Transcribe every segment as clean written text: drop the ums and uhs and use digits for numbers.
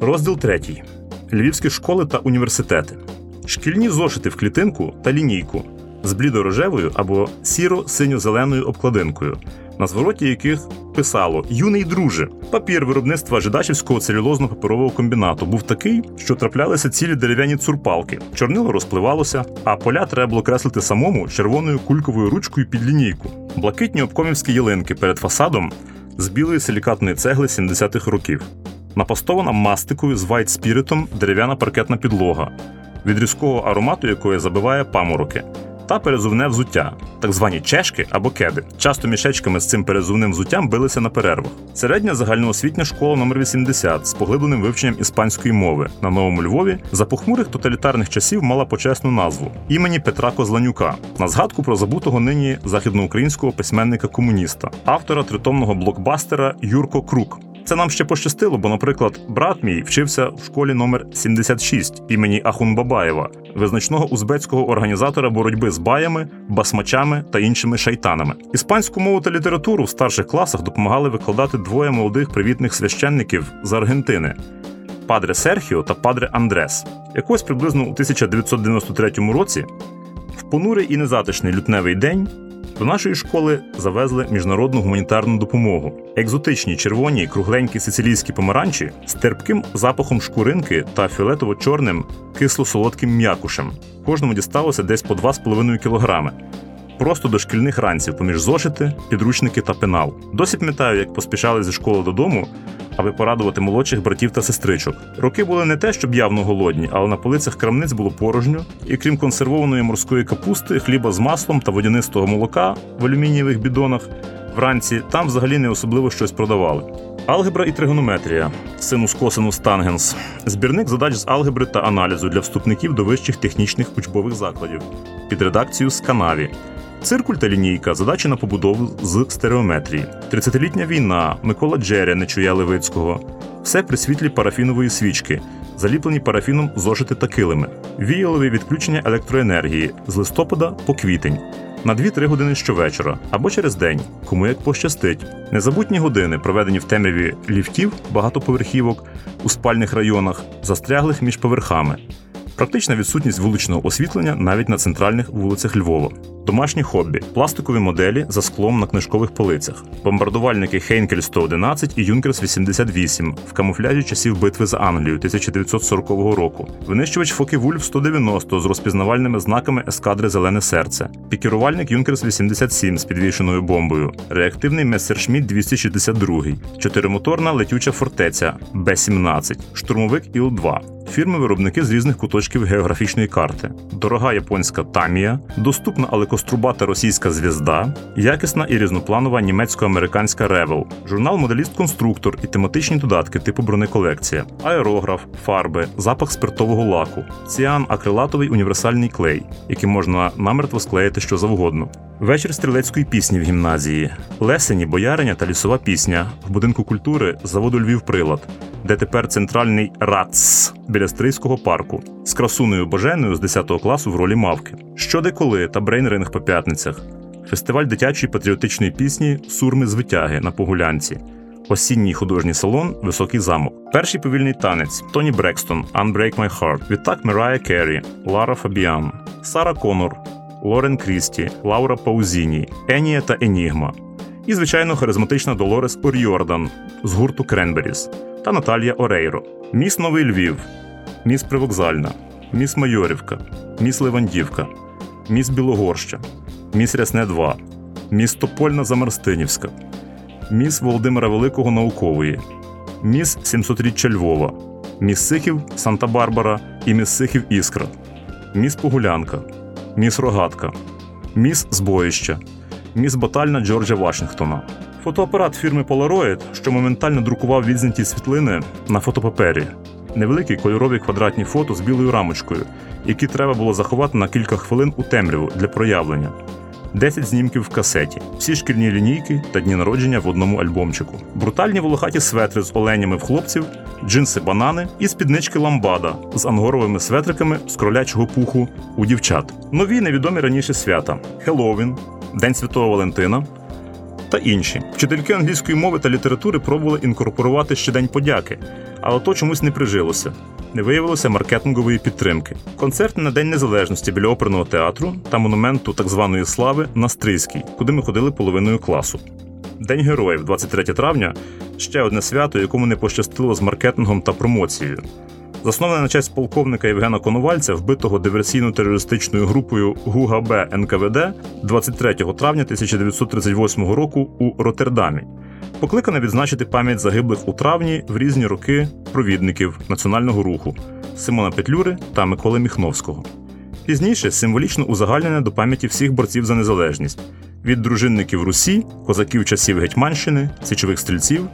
Розділ 3. Львівські школи та університети. Шкільні зошити в клітинку та лінійку з блідо-рожевою або сіро-синьо-зеленою обкладинкою, на звороті яких писало «Юний друже». Папір виробництва Жидачівського целюлозно-паперового комбінату був такий, що траплялися цілі дерев'яні цурпалки, чорнило розпливалося, а поля треба було креслити самому червоною кульковою ручкою під лінійку. Блакитні обкомівські ялинки перед фасадом з білої силікатної цегли 70-х років. Напастована мастикою з вайтспіритом дерев'яна паркетна підлога, від різкого аромату якої забиває памороки, та перезувне взуття, так звані чешки або кеди. Часто мішечками з цим перезувним взуттям билися на перервах. Середня загальноосвітня школа номер 80 з поглибленим вивченням іспанської мови на Новому Львові за похмурих тоталітарних часів мала почесну назву – імені Петра Козланюка, на згадку про забутого нині західноукраїнського письменника-комуніста, автора тритомного блокбастера Юрко Крук. Це нам ще пощастило, бо, наприклад, брат мій вчився в школі номер 76 імені Ахунбабаєва, визначного узбецького організатора боротьби з баями, басмачами та іншими шайтанами. Іспанську мову та літературу в старших класах допомагали викладати двоє молодих привітних священників з Аргентини – Падре Серхіо та Падре Андрес. Якось приблизно у 1993 році, в понурий і незатишний лютневий день, до нашої школи завезли міжнародну гуманітарну допомогу. Екзотичні червоні і кругленькі сицилійські помаранчі з терпким запахом шкуринки та фіолетово-чорним кисло-солодким м'якушем. Кожному дісталося десь по 2,5 кілограми. Просто до шкільних ранців поміж зошити, підручники та пенал. Досі пам'ятаю, як поспішали зі школи додому, аби порадувати молодших братів та сестричок. Роки були не те, щоб явно голодні, але на полицях крамниць було порожньо, і крім консервованої морської капусти, хліба з маслом та водянистого молока в алюмінієвих бідонах, вранці там взагалі не особливо щось продавали. Алгебра і тригонометрія, синус косинус тангенс, збірник задач з алгебри та аналізу для вступників до вищих технічних учбових закладів, під редакцію «Сканаві». Циркуль та лінійка – задачі на побудову з стереометрії. 30-літня війна, Микола Джеря, нечуя Левицького. Все при світлі парафінової свічки, заліплені парафіном зошити та килими. Віялові відключення електроенергії з листопада по квітень. На 2-3 години щовечора, або через день, кому як пощастить. Незабутні години, проведені в темряві ліфтів, багатоповерхівок, у спальних районах, застряглих між поверхами. Практична відсутність вуличного освітлення навіть на центральних вулицях Львова. Домашні хобі – пластикові моделі за склом на книжкових полицях, бомбардувальники Хейнкель 111 і Юнкерс 88 в камуфляжі часів битви за Англію 1940 року, винищувач Фокке-Вульф 190 з розпізнавальними знаками ескадри «Зелене серце», пікірувальник Юнкерс 87 з підвішеною бомбою, реактивний Мессершмітт-262, чотиримоторна летюча фортеця Б-17, штурмовик Іл-2, фірми-виробники з різних куточків географічної карти, дорога японська тамія, доступна, але кострубата російська звізда, якісна і різнопланова німецько-американська ревел, журнал «Моделіст конструктор» і тематичні додатки типу бронеколекція, аерограф, фарби, запах спиртового лаку, ціан-акрилатовий універсальний клей, який можна намертво склеїти що завгодно. Вечір стрілецької пісні в гімназії, лесені, бояриня та лісова пісня в будинку культури з заводу «Львівприлад», де тепер центральний РАЦ біля Стрийського парку, з красуною Боженою з 10 класу в ролі мавки. Що де коли та брейн-ринг по п'ятницях, фестиваль дитячої патріотичної пісні «Сурми звитяги» на Погулянці, осінній художній салон «Високий замок», перший повільний танець Тоні Брекстон «Unbreak My Heart», відтак Мирая Керри, Лара Фабіан, Сара Конор, Лорен Крісті, Лаура Паузіні, Енія та Енігма. І, звичайно, харизматична Долорес Ор'Йордан з гурту «Кренберіс» та Наталія Орейро. Міс Новий Львів, міс Привокзальна, міс Майорівка, міс Левандівка, міс Білогорща, міс Рясне-2, міс Топольна-Замарстинівська, міс Володимира Великого Наукової, міс 700-річчя Львова, міс Сихів Санта-Барбара і міс Сихів Іскра, міс Погулянка, міс Рогатка, міс Збоїща, міс Батальна Джорджа Вашингтона. Фотоапарат фірми Polaroid, що моментально друкував відзняті світлини на фотопапері. Невеликі кольорові квадратні фото з білою рамочкою, які треба було заховати на кілька хвилин у темряву для проявлення. 10 знімків в касеті, всі шкільні лінійки та дні народження в одному альбомчику. Брутальні волохаті светри з оленями в хлопців, джинси-банани і спіднички ламбада з ангоровими светриками з кролячого пуху у дівчат. Нові невідомі раніше свята – Хеллоуін, День Святого Валентина та інші. Вчительки англійської мови та літератури пробували інкорпорувати ще День подяки, але то чомусь не прижилося. Не виявилося маркетингової підтримки. Концерт на День Незалежності біля оперного театру та монументу так званої слави на Стрийській, куди ми ходили половиною класу. День Героїв 23 травня – ще одне свято, якому не пощастило з маркетингом та промоцією. Засноване на честь полковника Євгена Коновальця, вбитого диверсійно-терористичною групою ГУГБ НКВД 23 травня 1938 року у Роттердамі. Покликана відзначити пам'ять загиблих у травні в різні роки провідників національного руху Симона Петлюри та Миколи Міхновського. Пізніше символічно узагальнене до пам'яті всіх борців за незалежність – від дружинників Русі, козаків часів Гетьманщини, січових стрільців,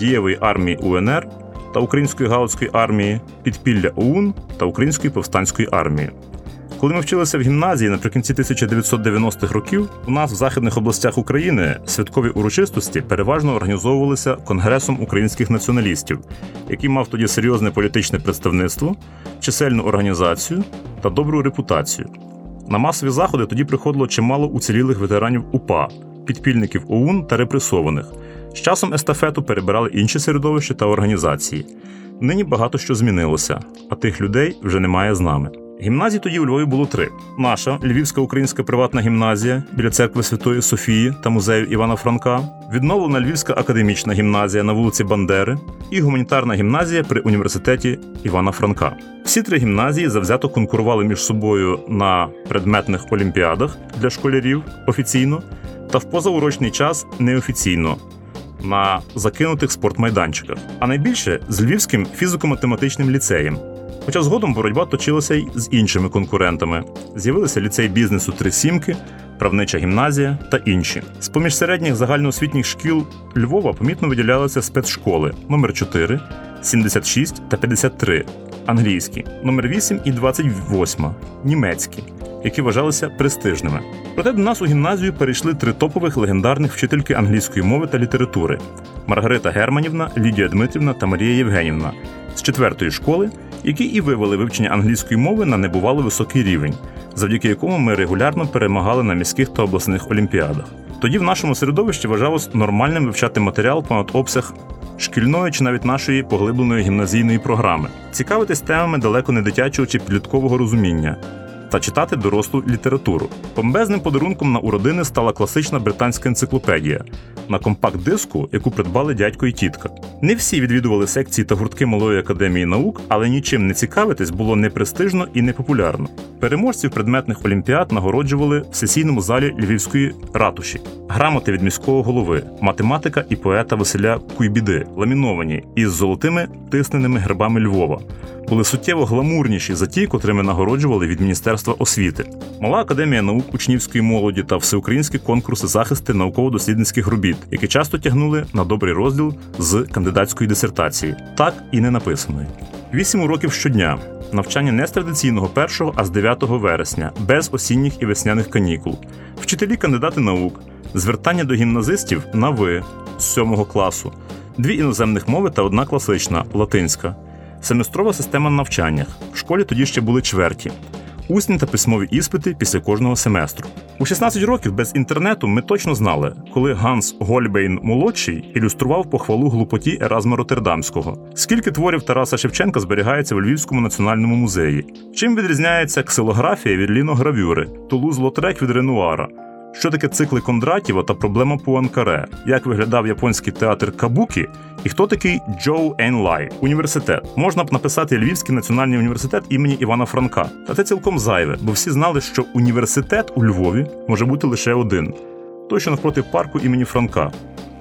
дієвої армії УНР та Української галицької армії, підпілля ОУН та Української повстанської армії. Коли ми вчилися в гімназії наприкінці 1990-х років, у нас в західних областях України святкові урочистості переважно організовувалися Конгресом українських націоналістів, який мав тоді серйозне політичне представництво, чисельну організацію та добру репутацію. На масові заходи тоді приходило чимало уцілілих ветеранів УПА, підпільників ОУН та репресованих. З часом естафету перебирали інші середовища та організації. Нині багато що змінилося, а тих людей вже немає з нами. Гімназій тоді у Львові було три. Наша, Львівська українська приватна гімназія біля церкви Святої Софії та музею Івана Франка, відновлена Львівська академічна гімназія на вулиці Бандери і гуманітарна гімназія при університеті Івана Франка. Всі три гімназії завзято конкурували між собою на предметних олімпіадах для школярів офіційно та в позаурочний час неофіційно на закинутих спортмайданчиках, а найбільше з Львівським фізико-математичним ліцеєм. Хоча згодом боротьба точилася й з іншими конкурентами. З'явилися ліцей бізнесу «Три сімки», правнича гімназія та інші. З-поміж середніх загальноосвітніх шкіл Львова помітно виділялися спецшколи номер 4, 76 та 53, англійські, номер 8 і 28, німецькі, які вважалися престижними. Проте до нас у гімназію перейшли три топових легендарних вчительки англійської мови та літератури – Маргарита Германівна, Лідія Дмитрівна та Марія Євгенівна з 4-ї школи, які і вивели вивчення англійської мови на небувало високий рівень, завдяки якому ми регулярно перемагали на міських та обласних олімпіадах. Тоді в нашому середовищі вважалось нормальним вивчати матеріал понад обсяг шкільної чи навіть нашої поглибленої гімназійної програми, цікавитись темами далеко не дитячого чи підліткового розуміння та читати дорослу літературу. Помбезним подарунком на уродини стала класична британська енциклопедія на компакт-диску, яку придбали дядько і тітка. Не всі відвідували секції та гуртки Малої академії наук, але нічим не цікавитись було непрестижно і непопулярно. Переможців предметних олімпіад нагороджували в сесійному залі Львівської ратуші. Грамоти від міського голови, математика і поета Василя Куйбіди, ламіновані із золотими тисненими гербами Львова, були суттєво гламурніші за ті, котрими нагороджували від Міністерства освіти. Мала академія наук учнівської молоді та всеукраїнські конкурси захисту науково-дослідницьких робіт, які часто тягнули на добрий розділ з кандидатської дисертації, так і не написаної. 8 уроків щодня. Навчання не з традиційного 1, а з 9 вересня, без осінніх і весняних канікул. Вчителі-кандидати наук. Звертання до гімназистів на «ви» з 7 класу. 2 іноземних мови та 1 класична – латинська. Семестрова система на навчаннях. В школі тоді ще були чверті. Усні та письмові іспити після кожного семестру. У 16 років без інтернету ми точно знали, коли Ганс Гольбейн-молодший ілюстрував похвалу глупоті Еразма Роттердамського. Скільки творів Тараса Шевченка зберігається в Львівському національному музеї? Чим відрізняється ксилографія від ліногравюри, Тулуз-Лотрек від Ренуара? Що таке цикли Кондратєва та проблема Пуанкаре? Як виглядав японський театр Кабукі? І хто такий Джоу Енлай? Університет. Можна б написати Львівський національний університет імені Івана Франка. Та це цілком зайве, бо всі знали, що університет у Львові може бути лише один. Той, що навпроти парку імені Франка.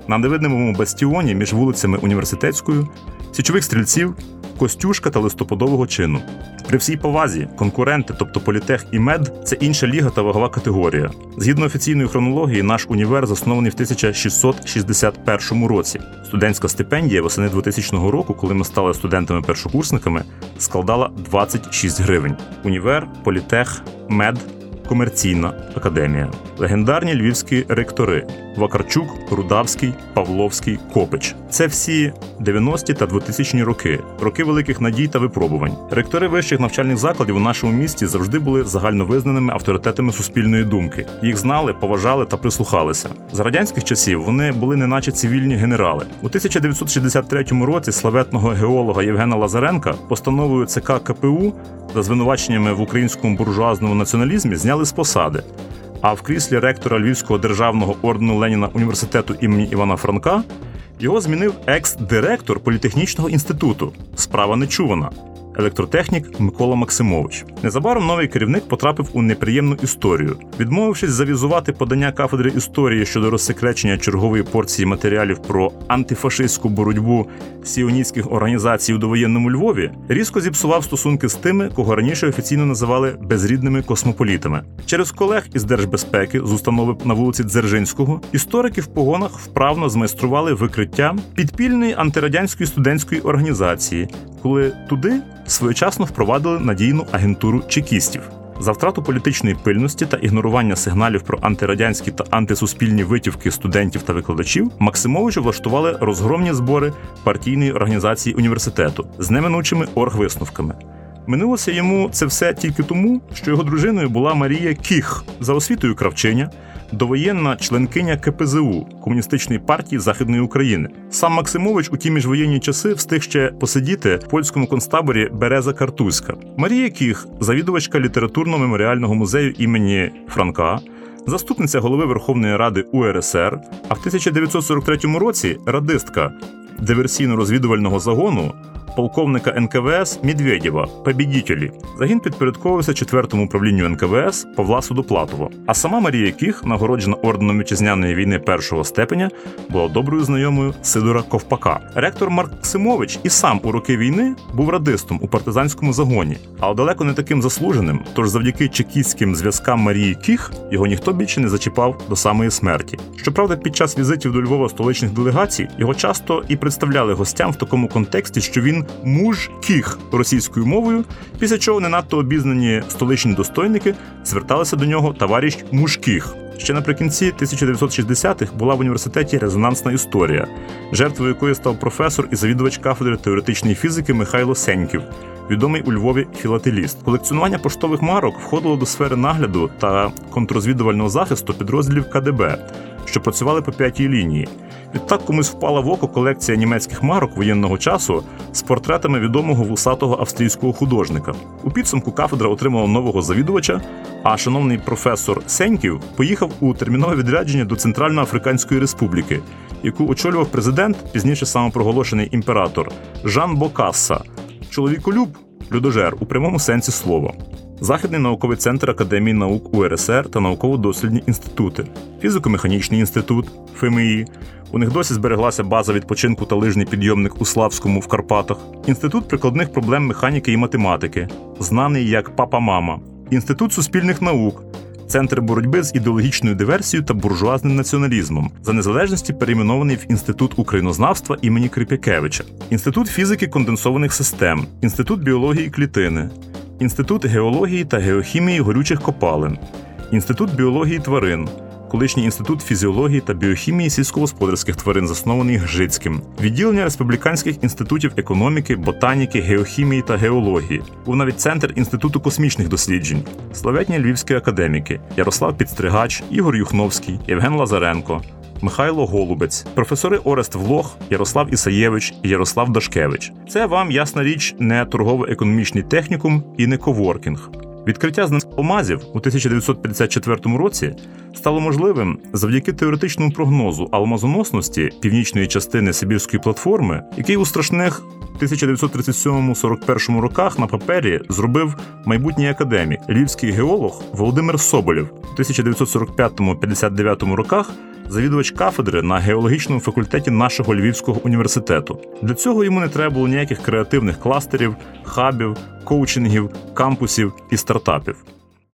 На невидимому бастіоні між вулицями Університетською, Січових стрільців, Костюшка та листопадового чину. При всій повазі, конкуренти, тобто політех і мед – це інша ліга та вагова категорія. Згідно офіційної хронології, наш універ заснований в 1661 році. Студентська стипендія восени 2000 року, коли ми стали студентами-першокурсниками, складала 26 гривень. Універ, політех, мед, комерційна академія. легендарні львівські ректори – Вакарчук, Рудавський, Павловський, Копич. Це всі 90-ті та 2000-ні роки, роки великих надій та випробувань. Ректори вищих навчальних закладів у нашому місті завжди були загальновизнаними авторитетами суспільної думки. Їх знали, поважали та прислухалися. З радянських часів вони були неначе цивільні генерали. У 1963 році славетного геолога Євгена Лазаренка постановою ЦК КПУ за звинуваченнями в українському буржуазному націоналізмі зняли з посади. А в кріслі ректора Львівського державного ордену Леніна університету імені Івана Франка його змінив екс-директор Політехнічного інституту. Справа нечувана. Електротехнік Микола Максимович. Незабаром новий керівник потрапив у неприємну історію. Відмовившись завізувати подання кафедри історії щодо розсекречення чергової порції матеріалів про антифашистську боротьбу сіоністських організацій у довоєнному Львові, різко зіпсував стосунки з тими, кого раніше офіційно називали безрідними космополітами. Через колег із Держбезпеки з установи на вулиці Дзержинського історики в погонах вправно змайстрували викриття підпільної антирадянської студентської організації, коли туди своєчасно впровадили надійну агентуру чекістів. За втрату політичної пильності та ігнорування сигналів про антирадянські та антисуспільні витівки студентів та викладачів Максимовичу влаштували розгромні збори партійної організації університету з неминучими оргвисновками. Минулося йому це все тільки тому, що його дружиною була Марія Кіх, за освітою кравчиня, довоєнна членкиня КПЗУ – Комуністичної партії Західної України. Сам Максимович у ті міжвоєнні часи встиг ще посидіти в польському концтаборі Береза-Картузька. Марія Кіх – завідувачка літературно-меморіального музею імені Франка, заступниця голови Верховної Ради УРСР, а в 1943 році радистка диверсійно-розвідувального загону полковника НКВС Медведєва, «Побідітелі». Загін підпорядковувався 4-му управлінню НКВС Павла Судоплатова. А сама Марія Кіх, нагороджена орденом Вітчизняної війни першого степеня, була доброю знайомою Сидора Ковпака. Ректор Максимович і сам у роки війни був радистом у партизанському загоні, але далеко не таким заслуженим, тож завдяки чекістським зв'язкам Марії Кіх його ніхто більше не зачіпав до самої смерті. Щоправда, під час візитів до Львова столичних делегацій його часто і представляли гостям в такому контексті, що він муж Кіх російською мовою, після чого не надто обізнані столичні достойники зверталися до нього товариш муж Кіх. Ще наприкінці 1960-х була в університеті резонансна історія, жертвою якої став професор і завідувач кафедри теоретичної фізики Михайло Сеньків, відомий у Львові філателіст. Колекціонування поштових марок входило до сфери нагляду та контррозвідувального захисту підрозділів КДБ, що працювали по п'ятій лінії. Відтак комусь впала в око колекція німецьких марок воєнного часу з портретами відомого вусатого австрійського художника. У підсумку кафедра отримала нового завідувача, а шановний професор Сеньків поїхав у термінове відрядження до Центральноафриканської Республіки, яку очолював президент, пізніше самопроголошений імператор Жан Бокасса, чоловіколюб, людожер у прямому сенсі слова. Західний науковий центр Академії наук УРСР та науково-дослідні інститути, фізико-механічний інститут, ФМІ, у них досі збереглася база відпочинку та лижний підйомник у Славському в Карпатах, Інститут прикладних проблем механіки і математики, знаний як «Папа-мама», Інститут суспільних наук, Центр боротьби з ідеологічною диверсією та буржуазним націоналізмом, за незалежності перейменований в Інститут українознавства імені Крип'якевича, Інститут фізики конденсованих систем, Інститут біології клітини, Інститут геології та геохімії горючих копалин, Інститут біології тварин, колишній Інститут фізіології та біохімії сільськогосподарських тварин, заснований Гжицьким, відділення республіканських інститутів економіки, ботаніки, геохімії та геології, був навіть Центр Інституту космічних досліджень, славетні львівські академіки Ярослав Підстригач, Ігор Юхновський, Євген Лазаренко, Михайло Голубець, професори Орест Влох, Ярослав Ісаєвич і Ярослав Дашкевич. Це вам, ясна річ, не торгово-економічний технікум і не коворкінг. Відкриття знань алмазів у 1954 році стало можливим завдяки теоретичному прогнозу алмазоносності північної частини Сибірської платформи, який у страшних 1937-41 роках на папері зробив майбутній академік, львівський геолог Володимир Соболєв. У 1945-59 роках завідувач кафедри на геологічному факультеті нашого Львівського університету. Для цього йому не треба було ніяких креативних кластерів, хабів, коучингів, кампусів і стартапів.